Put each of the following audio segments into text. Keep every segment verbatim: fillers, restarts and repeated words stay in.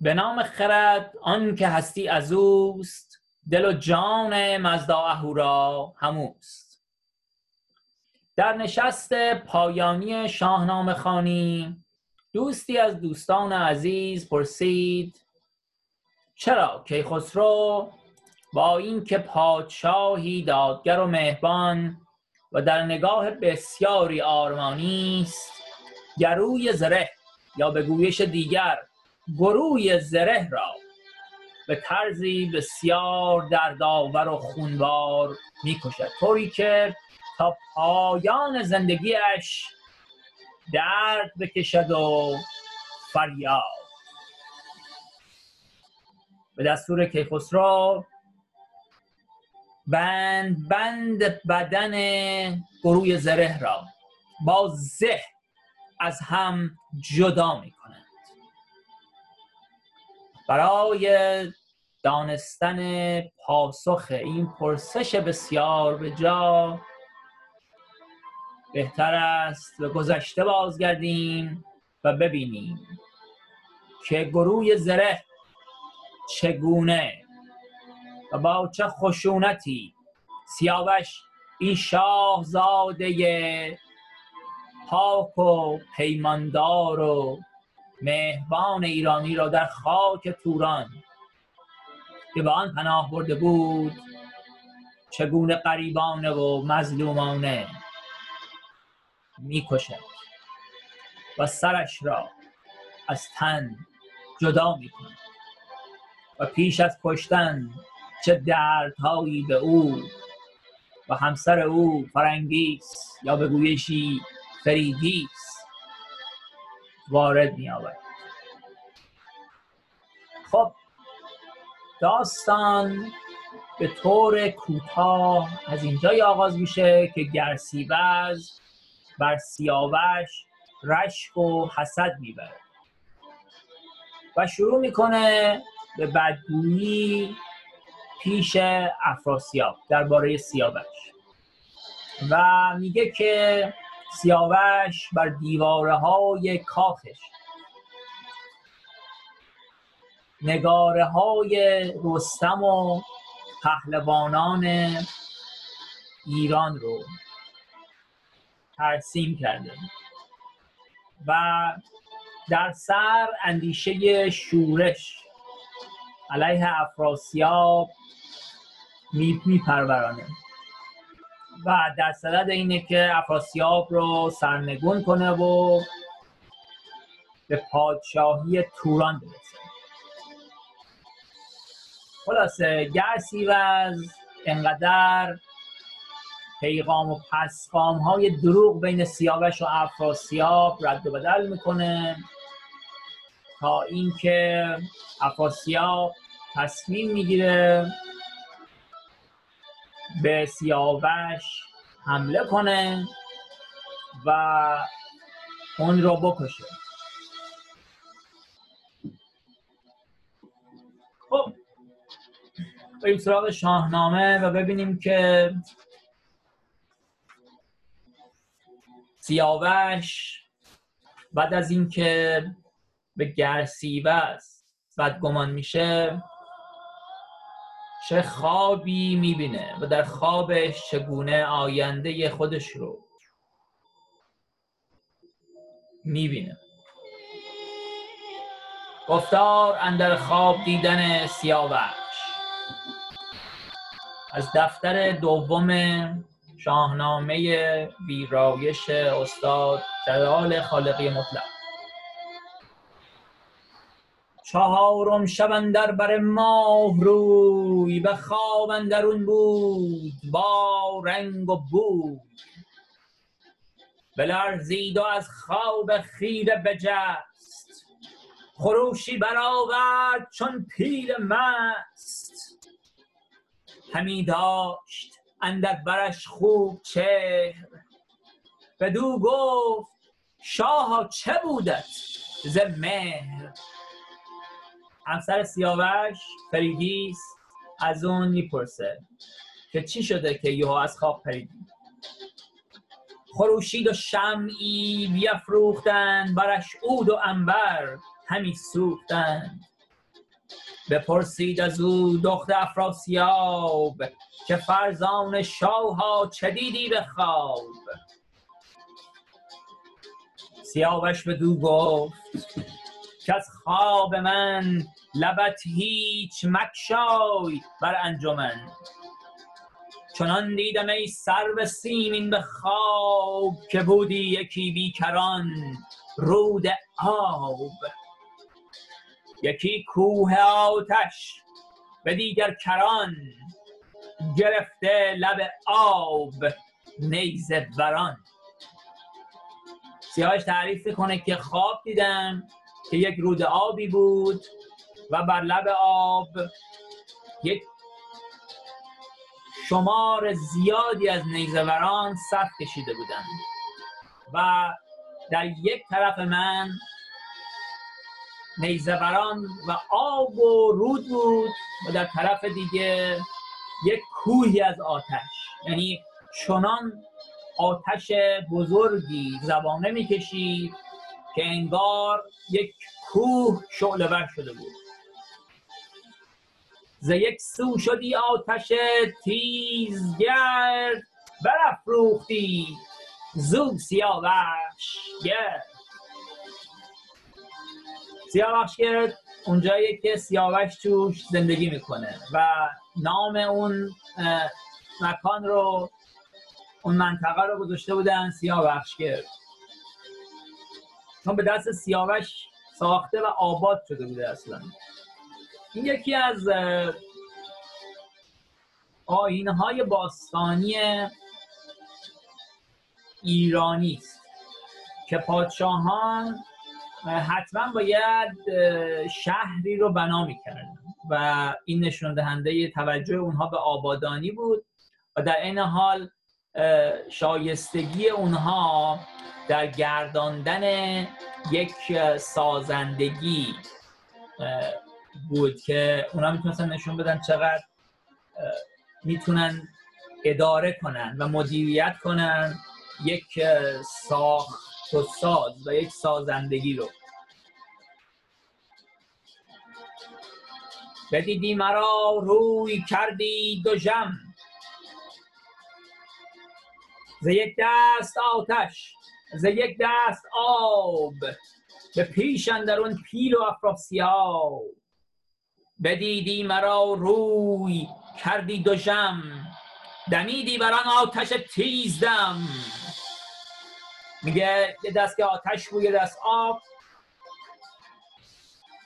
به نام خرد آن که هستی از اوست، دل و جان مزدا اهورا هموست. در نشست پایانی شاهنامه خوانی دوستی از دوستان عزیز پرسید چرا کیخسرو با اینکه پادشاهی دادگر و مهربان و در نگاه بسیاری آرمانی است، گروی زره یا به گویش دیگر گروی زره را به طرزی بسیار دردآور و خونبار میکشد، طوری که تا پایان زندگیش درد بکشد و فریاد. به دستور کیخسرو بند بند بدن گروی زره را با زه از هم جدا می کنند. برای دانستن پاسخ این پرسش بسیار به جا، بهتر است به گذشته بازگردیم و ببینیم که گروی زره چگونه و با چه خشونتی سیاوش این شاهزاده پاک و پیماندار و مهربان ایرانی را در خاک توران که به آن پناه برده بود چگونه غریبانه و مظلومانه میکشد و سرش را از تن جدا میکند و پیش از کشتن چه دردهایی به او و همسر او فرنگیس یا به گویشی فریدیس وارد می آورد. خب داستان به طور کوتاه از اینجای آغاز میشه که گرسیوز بر سیاوش رشک و حسد میبره و شروع میکنه به بدگویی پیش افراسیاب درباره سیاوش و میگه که سیاوش بر دیوارهای کاخش نگاره‌های رستم و پهلوانان ایران رو ترسیم کرده و در سر اندیشه شورش علیه افراسیاب میپرورانه و در صدد اینه که افراسیاب رو سرنگون کنه و به پادشاهی توران برسه. خلاصه گرسیوز انقدر پیغام و پسخام های دروغ بین سیاوش و افراسیاب رد و بدل میکنه تا اینکه افراسیاب تصمیم میگیره به سیاوش حمله کنه و اون رو بکشه. خب بریم سراغ شاهنامه و ببینیم که سیاوش بعد از اینکه به گرسیوز بدگمان میشه چه خوابی میبینه و در خوابش چگونه آینده خودش رو میبینه. گفتار اندر خواب دیدن سیاوش از دفتر دوم شاهنامه ویرایش استاد جلال خالقی مطلق. چهارم شب اندر بر ماه روی، به خواب اندرون بود با رنگ و بوی. بلرزید و از خواب خیره بجست، خروشی برآورد چون پیل مست. همی داشت اندر برش خوب چهر، بدو گفت شاها چه بودت ز مهر. همسر سیاوش فریدیس از اون میپرسه که چی شده که یهو از خواب پریدی. خروشید و شمعی بیافروختند، برش عود و عنبر همی سوختند. بپرسید از او دختر افراسیاب که فرزان شاها چه دیدی به خواب؟ سیاوش بدو گفت که از خواب من لبت هیچ مکشای بر انجمن. چنان دیدم ای سرو سیمین به خواب که بودی یکی بیکران رود آب. یکی کوه آتش به دیگر کران گرفته لب آب نیزه بران. سیاوش تعریف کنه که خواب دیدم که یک رود آبی بود و بر لب آب یک شمار زیادی از نیزه‌وران صف کشیده بودند و در یک طرف من نیزه‌وران و آب و رود بود و در طرف دیگه یک کوهی از آتش. یعنی چنان آتش بزرگی زبانه می‌کشید که انگار یک کوه شعله‌ور شده بود. ز یک سو شدی آتش تیزگرد برافروختی زو سیاوش گرد. سیاوش گرد اونجایی که سیاوش توش زندگی میکنه و نام اون مکان رو، اون منطقه رو گذاشته بودن سیاوش گرد، چون به دست سیاوش ساخته و آباد شده بوده اصلا. این یکی از آیین‌های باستانی ایرانی است که پادشاهان حتما باید شهری رو بنا می‌کردن و این نشون دهنده توجه اونها به آبادانی بود و در این حال شایستگی اونها در گرداندن یک سازندگی بود که اونا میتونستن نشون بدن چقدر میتونن اداره کنن و مدیریت کنن یک ساخت و ساز و یک سازندگی رو. بدیدی مرا روی کردی دو جم، ز یک دست آتش ز یک دست آب، به پیش اندرون پیل و افراسیاب. بدیدی مرا روی کردی دو جم، دمیدی بران آتش تیز دم. میگه یه دست که آتش بود یه دست آب،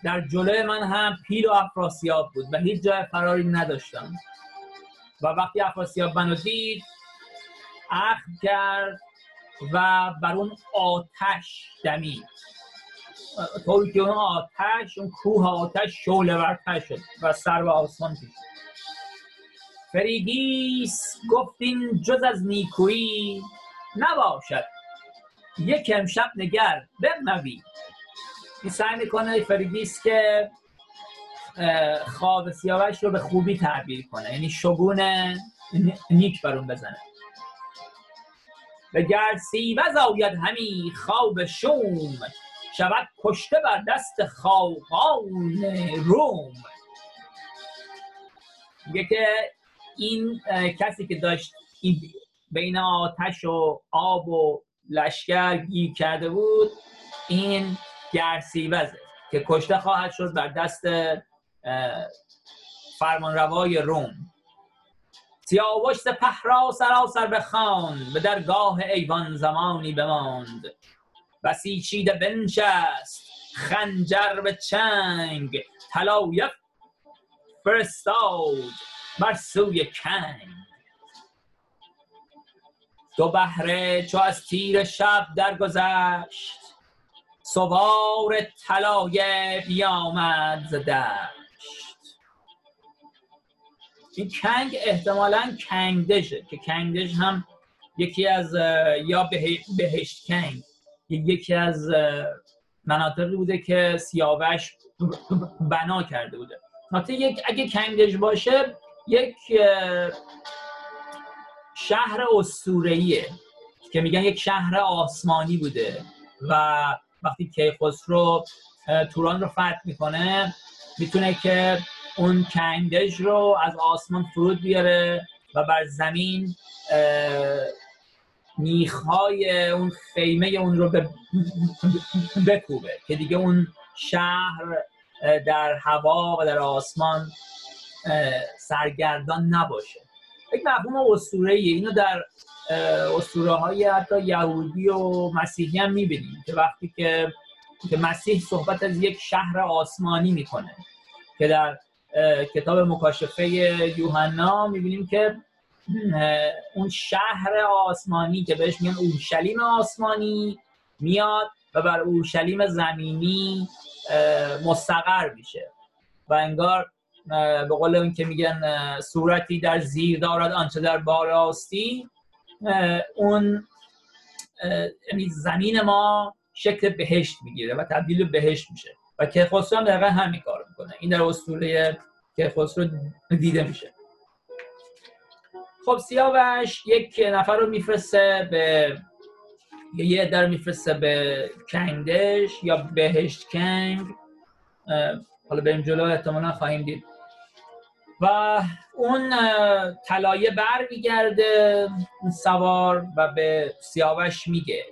در جلوی من هم پیل و افراسیاب بود و هیچ جای فراری نداشتم. و وقتی افراسیاب منو دید اخم کرد و بر اون آتش دمید، طوری که اون آتش، اون کوه آتش شعله ورتر شد و سر و آسمان پیش. فرنگیس گفت این جز از نیکویی نباشد، یک امشب نگر بموی. این سعی میکنه فرنگیس که خواب سیاوش رو به خوبی تعبیر کنه، یعنی شگون نیک برون بزنه. به گرسیوز آید همی خواب شوم، شود کشته بر دست خاقان روم. میگه که این کسی که داشت بین آتش و آب و لشکر گیر کرده بود، این گرسیوزه که کشته خواهد شد بر دست فرمانروای روم. سیاوش سپه را سراسر بخواند، به درگاه ایوان زمانی بماند. بسیچیده بنشست خنجر به چنگ، طلایه فرستاد بر سوی کنگ. دو بهره چو از تیر شب درگذشت، سوار طلایه بیامد ز دشت. این کنگ احتمالاً کنگ دژه که کنگ دژ هم یکی از یا بهشت کنگ، یکی از مناطقی بوده که سیاوش بنا کرده بوده. یک اگه کنگ دژ باشه یک شهر اسطوره‌ایه که میگن یک شهر آسمانی بوده و وقتی کیخسرو توران رو فتح میکنه میتونه که اون کنگ دژ رو از آسمان فرود بیاره و بر زمین میخهای اون خیمه اون رو بکوبه که دیگه اون شهر در هوا و در آسمان سرگردان نباشه. یک مفهوم اسطوره‌ایه. اینو در اسطوره های حتی یهودی و مسیحی هم میبینیم که وقتی که که مسیح صحبت از یک شهر آسمانی میکنه که در کتاب مکاشفه یوحنا میبینیم که اون شهر آسمانی که بهش میگن اورشلیم آسمانی میاد و بر اورشلیم زمینی مستقر میشه و انگار به قول اون که میگن صورتی در زیر دارد آنچه در بالاستی، اون زمین ما شکل بهشت میگیره و تبدیل بهشت میشه و کیخسرو هم دقیقا همین کار میکنه. این در اسطوره کیخسرو دیده میشه. خب سیاوش یک نفر رو میفرسته به یه در میفرسته به کنگ دژ یا بهشت کنگ، حالا بریم جلو احتمالا خواهیم دید، و اون طلایه بر میگرده سوار و به سیاوش میگه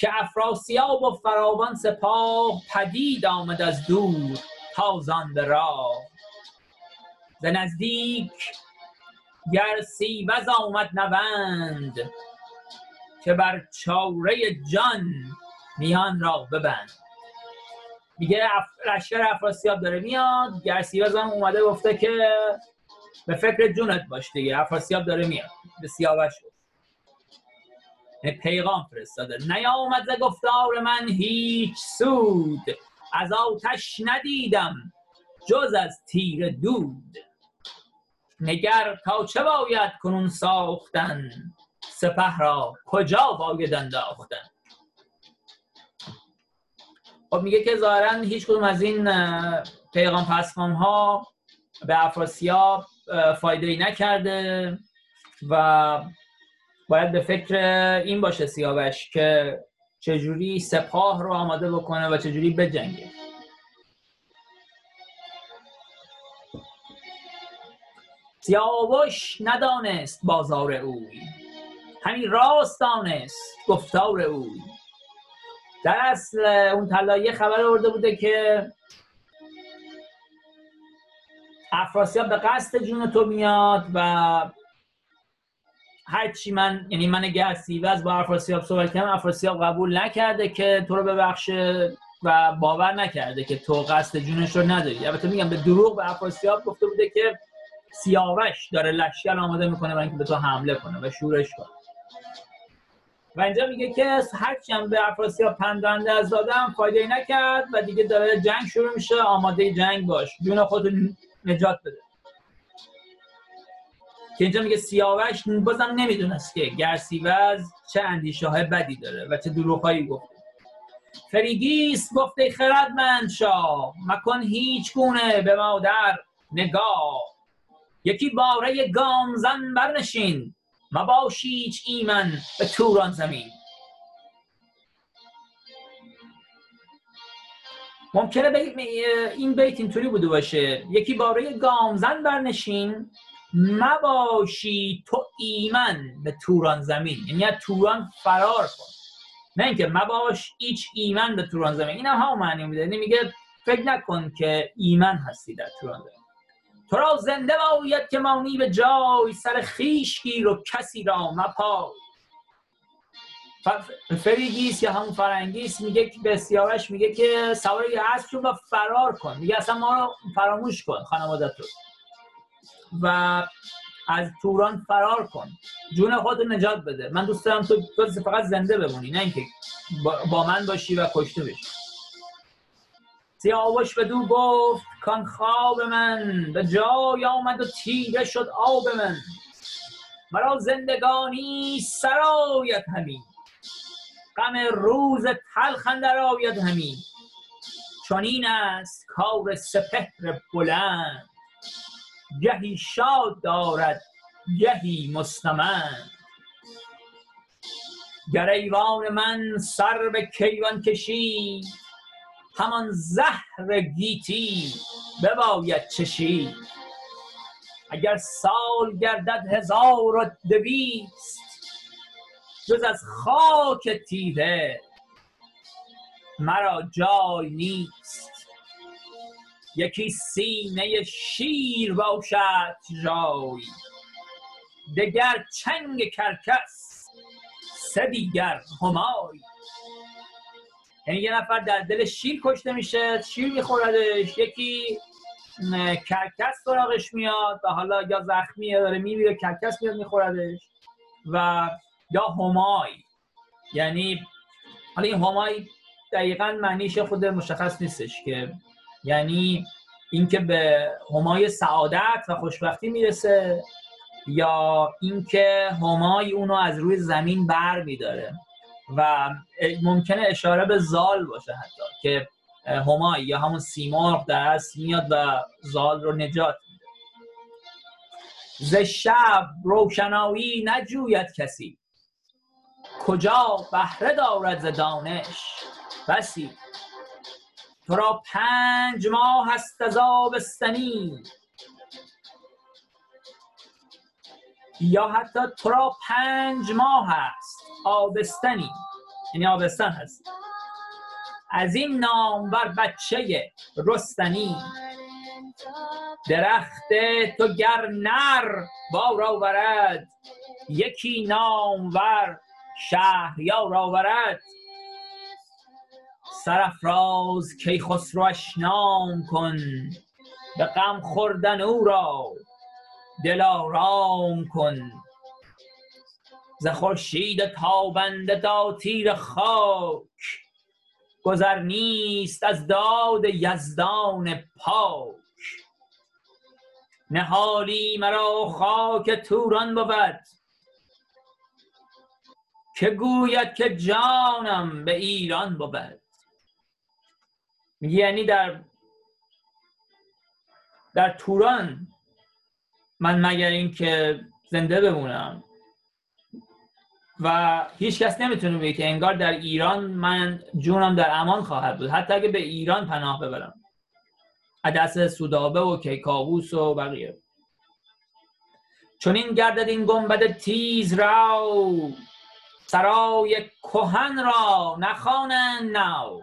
که افراسیاب و فراوان سپاه پدید آمد از دور تازان به راه، ز نزدیک گرسیوز آمد نوند که بر چاره جان میان را ببند. میگه لشکر افراسیاب داره میاد، گرسیوز هم اومده گفته که به فکر جونت باش دیگه، افراسیاب داره میاد. به سیاوش پیغام فرستاده، نیامد ز گفتار من هیچ سود، از آتش ندیدم جز از تیر دود، نگر تا چه باید کنون ساختن، سپه را کجا باید انداختن. خب میگه که ظاهرا هیچ کدوم از این پیغام پسخام ها به افراسیاب فایده ای نکرده و باید به فکر این باشه سیاوش که چجوری سپاه رو آماده بکنه و چجوری بجنگه. سیاوش ندانست بازار اوی، همین راست دانست گفتار اوی. در اصل اون طلایه خبر آورده بوده که افراسیاب به قصد جون تو میاد و هرچی من یعنی من گرسیوز با افراسیاب صحبت کردم، افراسیاب قبول نکرده که تو رو ببخشه و باور نکرده که تو قصد جونش رو نداری. البته میگم به دروغ به افراسیاب گفته بوده که سیاوش داره لشکر آماده میکنه برای اینکه به تو حمله کنه و شورش کنه. و اینجا میگه که هرچی هم به افراسیاب پندنده از دادم فایده نکرد و دیگه داره جنگ شروع میشه، آماده جنگ باش، جون خودت نجات بده. که اینجا میگه سیاوش بازم نمیدونست که گرسیوز چه اندیشه های بدی داره و چه دروغهایی گفته. فرنگیس گفته خردمند شاه، مکن هیچ گونه به مادر نگاه، یکی باره گامزن برنشین، مباشی هیچ ایمن به توران زمین. ممکنه بگید این بیت اینطوری بوده باشه، یکی باره گامزن برنشین مباشی تو ایمن به توران زمین، یعنی از توران فرار کن، نه اینکه مباش هیچ ایمن به توران زمین. این هم همون معنی میده، یعنی میگه فکر نکن که ایمن هستی در توران زمین. تو را زنده باید که مانی به جای، سر خیش گیر و کسی را مپای. فرنگیس یا همون فرنگیس میگه به سیاوش میگه که سوار اسب شو و فرار کن، میگه اصلا ما رو فراموش کن، خانوادت رو، و از توران فرار کن، جون خودت رو نجات بده، من دوست دارم تو فقط زنده بمونی نه اینکه با من باشی و کشته بشی. سیاوش بدو گفت کان خواب من، به جای آمد و تیره شد آب من، مرا زندگانی سرایت همین، غم روز تلخ اندر آید همین، چنین است کار سپهر بلند، گهی شاد دارد گهی مستمند، گر ایوان من سر به کیوان کشید، همان زهر گیتی بباید چشید. اگر سال گردد هزار و دویست، جز از خاک تیره مرا جای نیست. یکی سینه شیر باشد جای، دگر چنگ کرکس، سه دیگر همای. یعنی یه نفر در دل شیر کشته میشه، شیر میخوردش، یکی کرکس سراغش میاد و حالا یا زخمیه داره میبیره، کرکس میاد میخوردش، و یا همای. یعنی حالا این همای دقیقا معنیش خود مشخص نیستش که، یعنی اینکه به همای سعادت و خوشبختی میرسه یا اینکه همای اونو از روی زمین بر میداره، و ممکنه اشاره به زال باشه حتی، که همای یا همون سیمرغ در اصل میاد و زال رو نجات میده. ز شب روشنایی نجوید کسی، کجا بهره دارد ز دانش بسی. تو را پنج ماه هست از آبستنی، یا حتی تو را پنج ماه هست آبستنی، یعنی آبستن هست. از این نام بر بچه رستنی، درخت تو گر نر بار آورد، یکی نامور شهریار آورد. سرافراز کیخسروش نام کن، به غم خوردن او را دلارام کن. ز خورشید تابنده تا تیر خاک، گذر نیست از داد یزدان پاک. نهالی مرا خاک توران بود، که گوید که جانم به ایران بود. یعنی در در توران من مگر این که زنده بمونم، و هیچ کس نمیتونه بگه که انگار در ایران من جونم در امان خواهد بود، حتی اگه به ایران پناه ببرم عدس سودابه و کیکاووس و بقیه. چون این گردد این گنبد تیز رو، سرای کهن را نخوانند نو.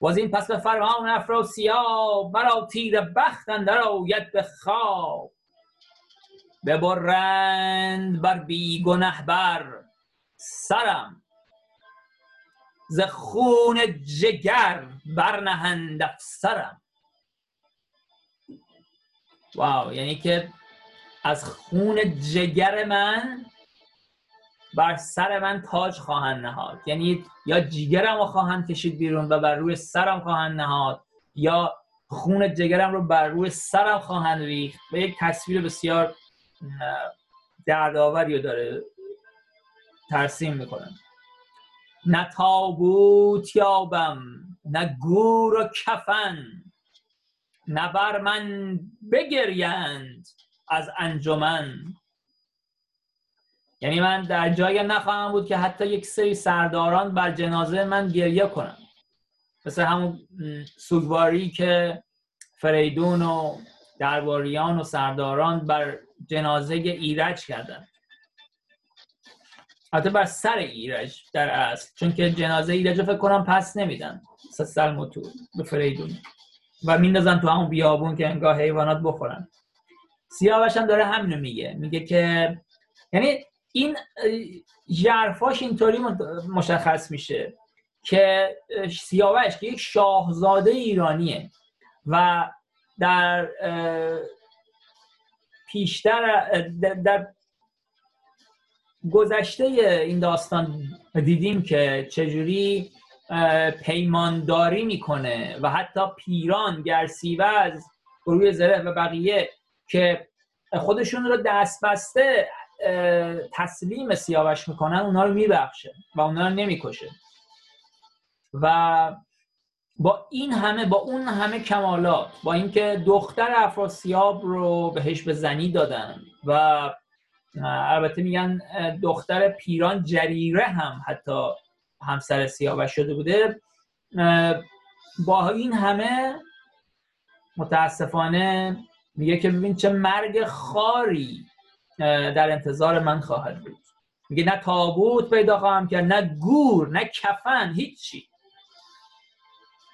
و از این پس به فرمان افراسیاب، مرا تیر بخت اندر آید به خواب. ببرند بر بی گنه بر سرم، ز خون جگر برنهند افسرم. واو، یعنی که از خون جگر من بر سر من تاج خواهند نهاد، یعنی یا جگرم رو خواهند کشید بیرون و بر روی سرم خواهند نهاد، یا خون جگرم رو بر روی سرم خواهند ریخت. و یک تصویر بسیار دردآوری رو داره ترسیم میکنن. نه تابوت یابم نه گور و کفن، نه بر من بگریند از انجمن. یعنی من در جایی نخواهم بود که حتی یک سری سرداران بر جنازه من گریه کنن، مثل همون سوگواری که فریدون و درباریان و سرداران بر جنازه ایرج کردن، حتی بر سر ایرج در اصل، چون که جنازه ایرج رو فکر کنم پس نمیدن سلموتو به فریدون و میندازن تو همون بیابون که انگاه حیوانات بخورن. سیاوش هم داره همینو میگه، میگه که یعنی این ژرفاش اینطوری مشخص میشه که سیاوش که یک شاهزاده ایرانیه و در پیشتر در گذشته این داستان دیدیم که چجوری پیمانداری میکنه، و حتی پیران، گرسیوز، گروی زره و بقیه که خودشون رو دست بسته تسلیم سیاوش میکنن، اونا رو میبخشه و اونا رو نمیکشه. و با این همه، با اون همه کمالات، با اینکه دختر افراسیاب رو بهش به زنی دادن، و البته میگن دختر پیران جریره هم حتی همسر سیاوش شده بوده، با این همه متاسفانه میگه که ببین چه مرگ خاری در انتظار من خواهد بود. میگه نه تابوت پیدا خواهم کرد، نه گور، نه کفن، هیچی.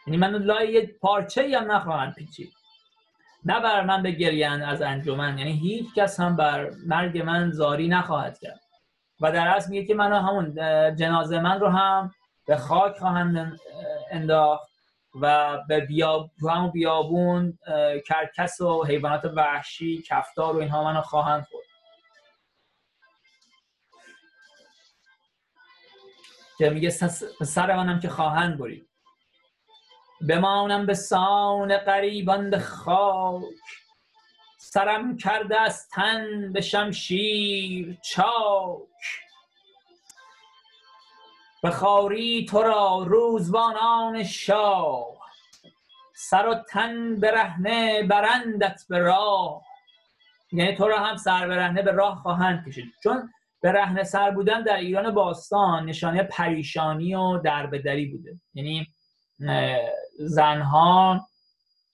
یعنی من لای یه پارچه‌ای هم نخواهم پیچید. نه بر من بگریند از انجمن، یعنی هیچ کس هم بر مرگ من زاری نخواهد کرد. و در اصل میگه که من همون جنازه من رو هم به خاک خواهم انداخت و به بیاب... همون بیابون کرکس و حیوانات وحشی، کفتار و اینها من رو خواهم خورد. که میگه سر منم که خواهند برید. بمانم به سان قریبان به خاک، سرم کرده از تن به شمشیر چاک. به خواری تو را روزبانان شاه، سر و تن برهنه برندت به راه. یعنی تو را هم سر برهنه به راه خواهند کشید، چون برهنه سر بودن در ایران باستان نشانه پریشانی و دربدری بوده. یعنی زنها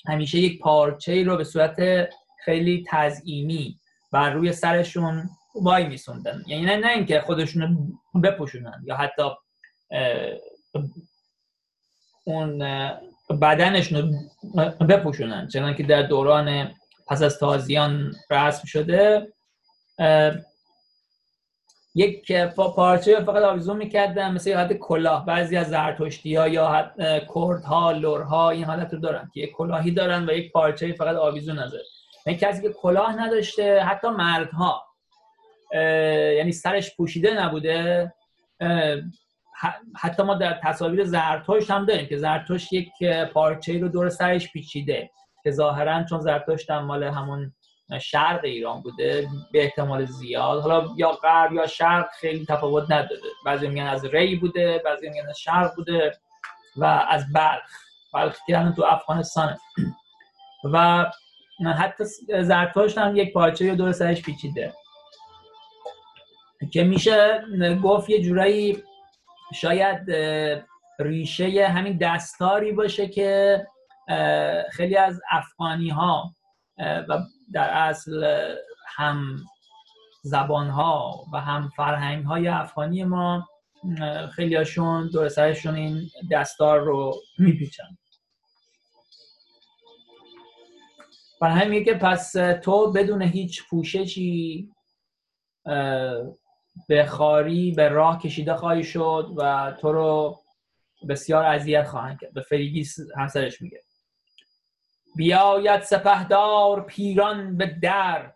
همیشه یک پارچه‌ای رو به صورت خیلی تزیینی بر روی سرشون وای میسوندن، یعنی نه اینکه خودشون بپوشونن یا حتی اون بدنشون بپوشونن، چنان که در دوران پس از تازیان رسم شده. یک پارچه فقط آویزون میکردن، مثل حالت کلاه. بعضی از زرتشتی‌ها یا کردها، لرها این حالت رو دارن که یک کلاهی دارن و یک پارچه فقط آویزون ازه. یعنی کسی که کلاه نداشته، حتی مردها، یعنی سرش پوشیده نبوده. حتی ما در تصاویر زرتشت هم داریم که زرتشت یک پارچه رو دور سرش پیچیده که ظاهرا چون زرتشت هم مال همون شرق ایران بوده به احتمال زیاد، حالا یا غرب یا شرق خیلی تفاوت نداره، بعضی میگن از ری بوده، بعضی میگن از شرق بوده و از بلخ، بلخ که الان تو افغانستانه. و حتی زرتشت هم یک پارچه دور سرش پیچیده که میشه گفت یه جورایی شاید ریشه همین دستاری باشه که خیلی از افغانی ها و در اصل هم زبان ها و هم فرهنگ های افغانی ما خیلی هاشون دور سرشون این دستار رو میپیچن. برای همین که پس تو بدون هیچ پوششی به خواری به راه کشیده خواهی شد و تو رو بسیار اذیت خواهند کرد. به فرنگیس همسرش میگه بیاید سپهدار پیران به در،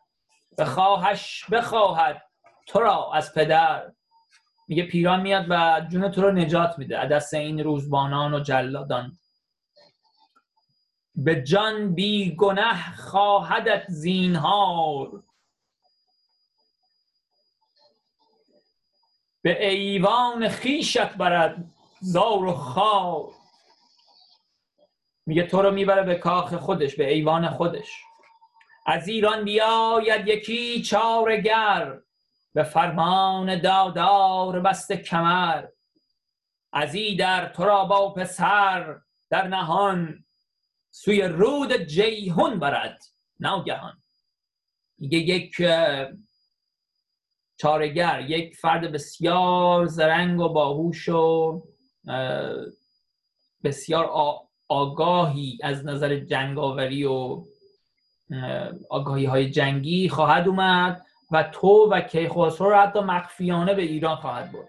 به خواهش بخواهد تو را از پدر. میگه پیران میاد و جون تو رو نجات میده از دست این روزبانان و جلادان. به جان بی گنه خواهدت زینهار، به ایوان خیشت برد زار و خوار. میگه تو رو میبره به کاخ خودش، به ایوان خودش. از ایران بیاید یکی چارگر، به فرمان دادار بست کمر. از ای در تو را با پسر در نهان، سوی رود جیحون برد ناگهان. میگه یک چارگر، یک فرد بسیار زرنگ و باهوش و بسیار آگاهی از نظر جنگاوری و آگاهی های جنگی خواهد اومد و تو و کیخسرو رو حتی مخفیانه به ایران خواهد برد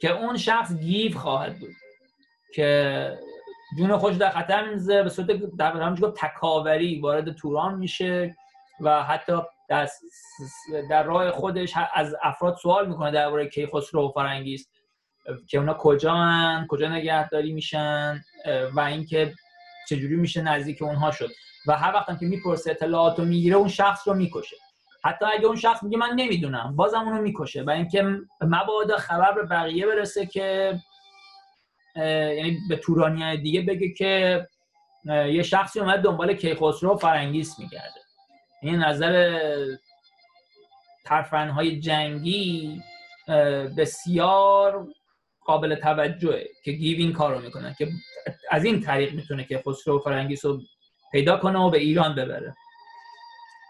که اون شخص گیو خواهد بود که جون خودش در خطر میزه. به صورت در همونجور تکاوری وارد توران میشه و حتی در, در راه خودش از افراد سوال میکنه درباره کیخسرو و فرنگیس که اونا کجا هن، کجا نگهداری میشن و اینکه چجوری میشه نزدیک اونها شد. و هر وقت که میپرسه اطلاعاتو میگیره، اون شخص رو میکشه. حتی اگه اون شخص میگه من نمیدونم، بازم اونو میکشه برای اینکه مبادا خبر به بقیه برسه که یعنی به تورانیان دیگه بگه که یه شخصی اومد دنبال کیخسرو و فرنگیس میگرده. این نظر ترفندهای جنگی بسیار قابل توجهه که گیوین کارو میکنن که از این طریق میتونه که خسرو و فرنگیس رو پیدا کنه و به ایران ببره.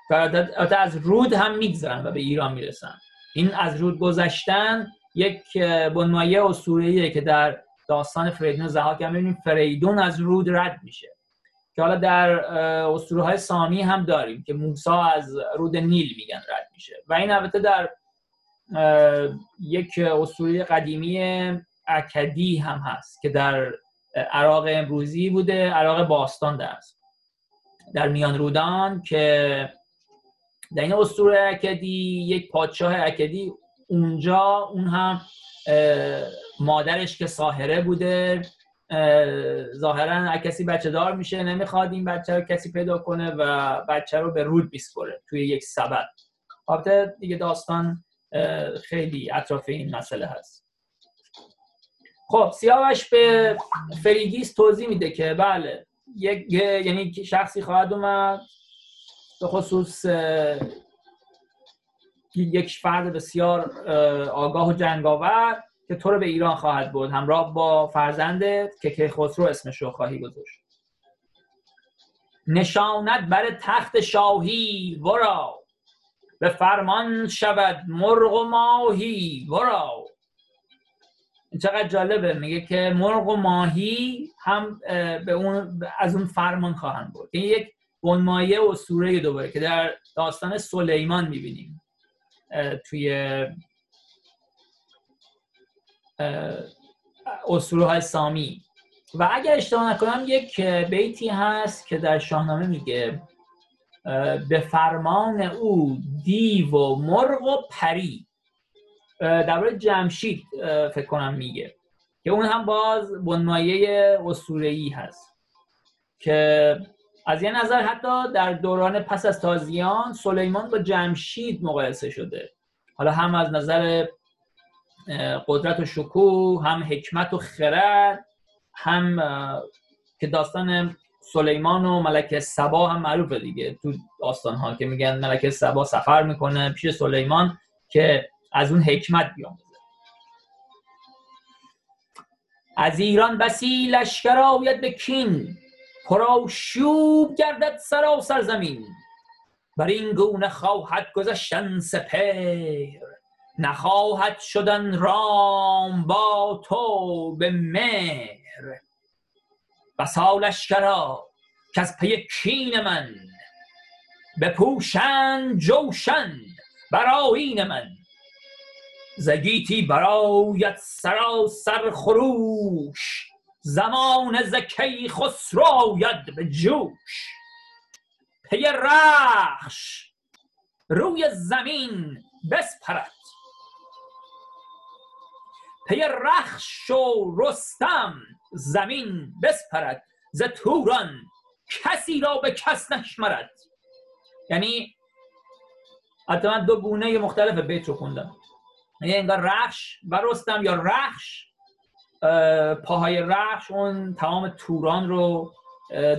فرات از رود هم میگذرن و به ایران میرسن. این از رود گذشتن یک بنمایه اسطوره‌ایه که در داستان فریدون زهاک هم می‌بینیم. فریدون از رود رد میشه که حالا در اسطوره‌های سامی هم داریم که موسا از رود نیل میگن رد میشه. و این البته در یک اسطوره قدیمی اکدی هم هست که در عراق امروزی بوده، عراق باستان در است، در میان رودان، که در این اسطوره اکدی یک پادشاه اکدی اونجا، اون هم مادرش که ساحره بوده ظاهرا کسی بچه دار میشه، نمیخواد این بچه رو کسی پیدا کنه و بچه رو به رود میسپره توی یک سبد. البته دیگه داستان خیلی اطراف این مسئله هست. خب سیاوش به فرنگیس توضیح میده که بله یک یعنی شخصی خواهد اومد، به خصوص یک فرد بسیار آگاه و جنگاور که تو رو به ایران خواهد برد همراه با فرزندت که کیخسرو اسمش رو خواهی گذاشت. نشانت بر تخت شاهی ورا، به فرمان شود مرغ و ماهی ورا. چقدر جالبه، میگه که مرغ و ماهی هم به اون از اون فرمان خواهند برد. این یک بنمایه و اسطوره دوباره که در داستان سلیمان میبینیم، توی اسطوره‌های سامی. و اگر اشتباه نکنم یک بیتی هست که در شاهنامه میگه به فرمان او دیو و مرغ و پری، درباره جمشید فکر کنم میگه، که اون هم باز بنمایه اسطوره‌ای هست که از یه نظر حتی در دوران پس از تازیان سلیمان با جمشید مقایسه شده، حالا هم از نظر قدرت و شکوه، هم حکمت و خرد، هم که داستان سلیمان و ملک سبا هم معروفه دیگه تو داستان ها که میگن ملک سبا سفر میکنه پیش سلیمان که از اون حکمت بیاموزه. از ایران بسی لشکر آید به کین، پرآشوب گردد سراسر زمین. بر این گونه خواهد گذشتن سپهر، نخواهد شدن رام با تو به مهر. بسا لشکرا که از پی کین من، بپوشند جوشن بر آیین من. ز گیتی برآید سراسر خروش، زمان ز کیخسرو آید به جوش. پی رخش روی زمین بسپرد، پی رخش و رستم زمین بسپرد. ز توران کسی را به کس نشمرد. یعنی حتما دو گونه مختلف بیت رو خوندم، یعنی انگار رخش و رستم، یا رخش پاهای رخش اون تمام توران رو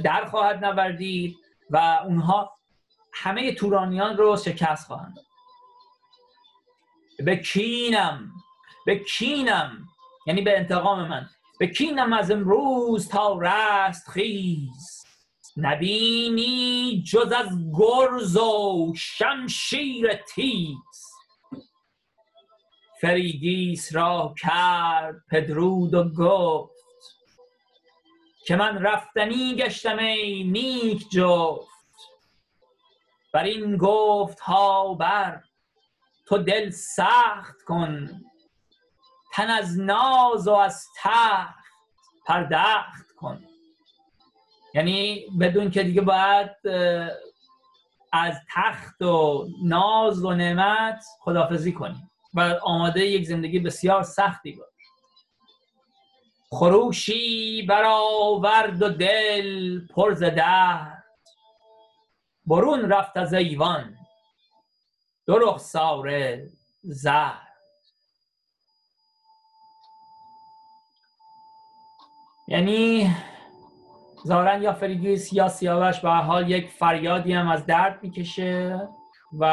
در خواهد نوردید و اونها همه تورانیان رو شکست خواهند داد. به کینم، به کینم یعنی به انتقام من. به کینم از امروز تا رستخیز، نبینی جز از گرز و شمشیر تیز. فرنگیس را کرد پدرود و گفت، که من رفتنی گشتم ای نیک جفت. بر این گفت ها بر تو دل سخت کن، تن از ناز و از تخت پردخت کن. یعنی بدون که دیگه باید از تخت و ناز و نعمت خداحافظی کنی و آماده یک زندگی بسیار سختی باش. خروشی برآورد و دل پر ز درد، برون رفت از ایوان دو رخسار زرد. یعنی ظاهرا یا فرنگیس یا سیاوش به هر حال یک فریادی هم از درد میکشه و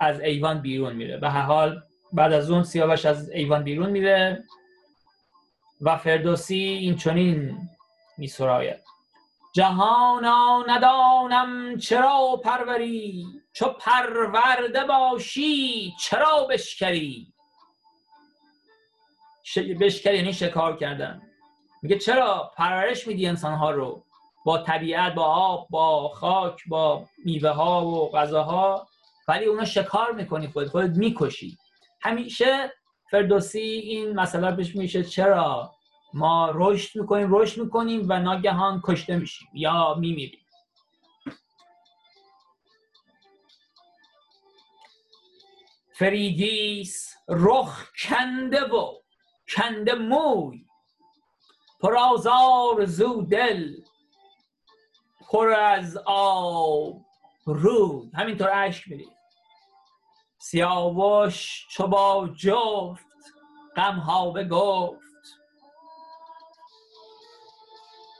از ایوان بیرون میره. به هر حال بعد از اون سیاوش از ایوان بیرون میره و فردوسی این چنین می سراید: جهانا ندانم چرا پروری، چو پرورده باشی چرا بشکری. بشکری یعنی شکار کردن. میگه چرا پرورش میدی انسانها رو با طبیعت، با آب، با خاک، با میوه ها و غذاها، ولی اونا شکار میکنی، خودت خودت میکشی. همیشه فردوسی این مسئله پیش میشه چرا ما رشد میکنیم رشد میکنیم و ناگهان کشته میشیم یا میمیریم. فرنگیس رخ کنده و کنده موی، پرآزار زو دل پر از آب رود. همینطور عشق میرید. سیاوش چو با جفت غمها بگفت،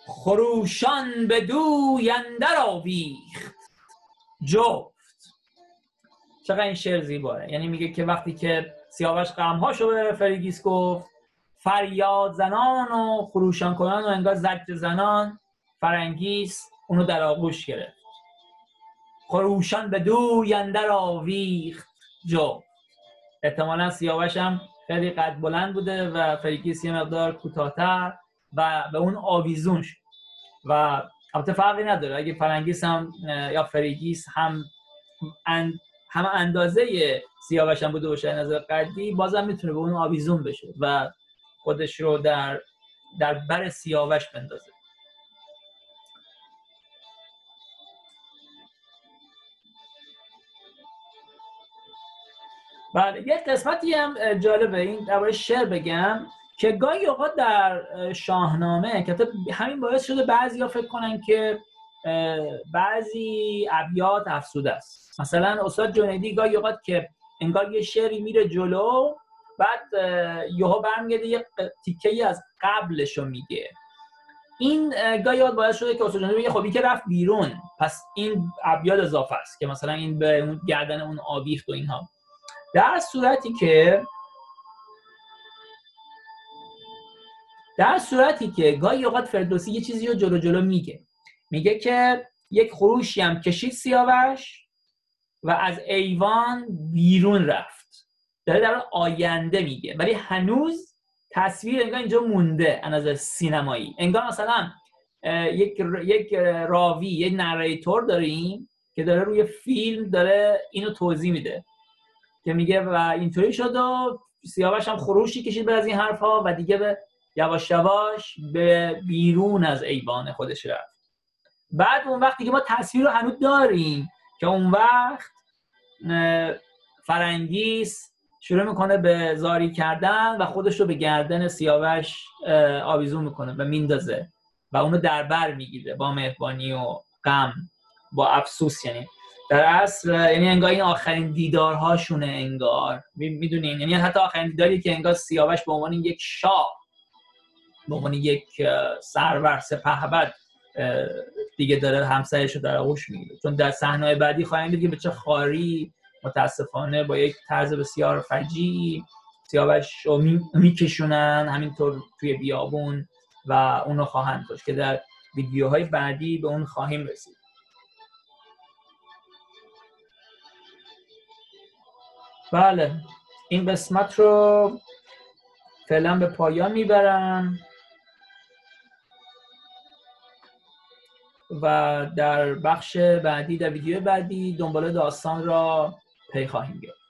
خروشان به دوی اندر آویخت جفت. چقدر این شعر زیباره. یعنی میگه که وقتی که سیاوش غمهاشو به فرنگیس گفت، فریاد زنان و خروشان کنان و انگار زجر زنان فرنگیس اونو در آغوش گرفت. خروشان به دوی اندر آویخت جو. احتمالا سیاوش هم خیلی قد بلند بوده و فرنگیس یه مقدار کوتاه‌تر و به اون آویزون شد. و البته فرقی نداره اگه فرنگیس هم یا فرنگیس هم اند هم اندازه سیاوش هم بوده باشه نظر قدی، بازم میتونه به اون آویزون بشه و خودش رو در در بر سیاوش بندازه. بله، یک قسمتی هم جالبه این درباره شعر بگم که گاهی اوقات در شاهنامه که همین باعث شده بعضیا فکر کنن که بعضی ابیات افسوده است. مثلا استاد جنیدی گاهی اوقات که انگار یه شعری میره جلو، بعد یهو برمیگرده یه تیکه‌ای از قبلش رو میگه. این گاهی اوقات باعث شده که استاد جنیدی بگه خب این که رفت بیرون، پس این ابیات اضافه است که مثلا این به اون گردن اون آویخت و اینها. در صورتی که در صورتی که گاهی اوقات فردوسی یه چیزی رو جلو جلو میگه. میگه که یک خروشی هم کشید سیاوش و از ایوان بیرون رفت. داره در آینده میگه، ولی هنوز تصویر انگار اینجا مونده از نظر سینمایی. انگار مثلا یک یک راوی، یک نریتور داریم که داره روی فیلم داره اینو توضیح میده که میگه و اینطوری شد و سیاوش هم خروشی کشید بعد از این حرفا و دیگه به یواش یواش به بیرون از ایوان خودش رفت. بعد اون وقتی که ما تصویر رو هنوز داریم که اون وقت فرنگیس شروع میکنه به زاری کردن و خودش رو به گردن سیاوش آویزون میکنه و میندازه و اونو در بر میگیره با مهربانی و غم، با افسوس. یعنی در اصل یعنی انگار این آخرین دیدارهاشونه، انگار میدونین، یعنی حتی آخرین دیداری که انگار سیاوش به عنوان یک شاه، به عنوان یک سرور سپهبد دیگه داره همسرش رو در آغوش میگیره. چون در صحنه‌های بعدی خواهیم دید که به چه خواری متاسفانه با یک طرز بسیار فجیع سیاوش رو میکشونن همینطور توی بیابون و اون رو خواهند کشت که در ویدیوهای بعدی به اون خواهیم رسید. بله، این قسمت رو فعلا به پایان میبرم و در بخش بعدی، در ویدیو بعدی دنبال داستان را پی خواهیم گرفت.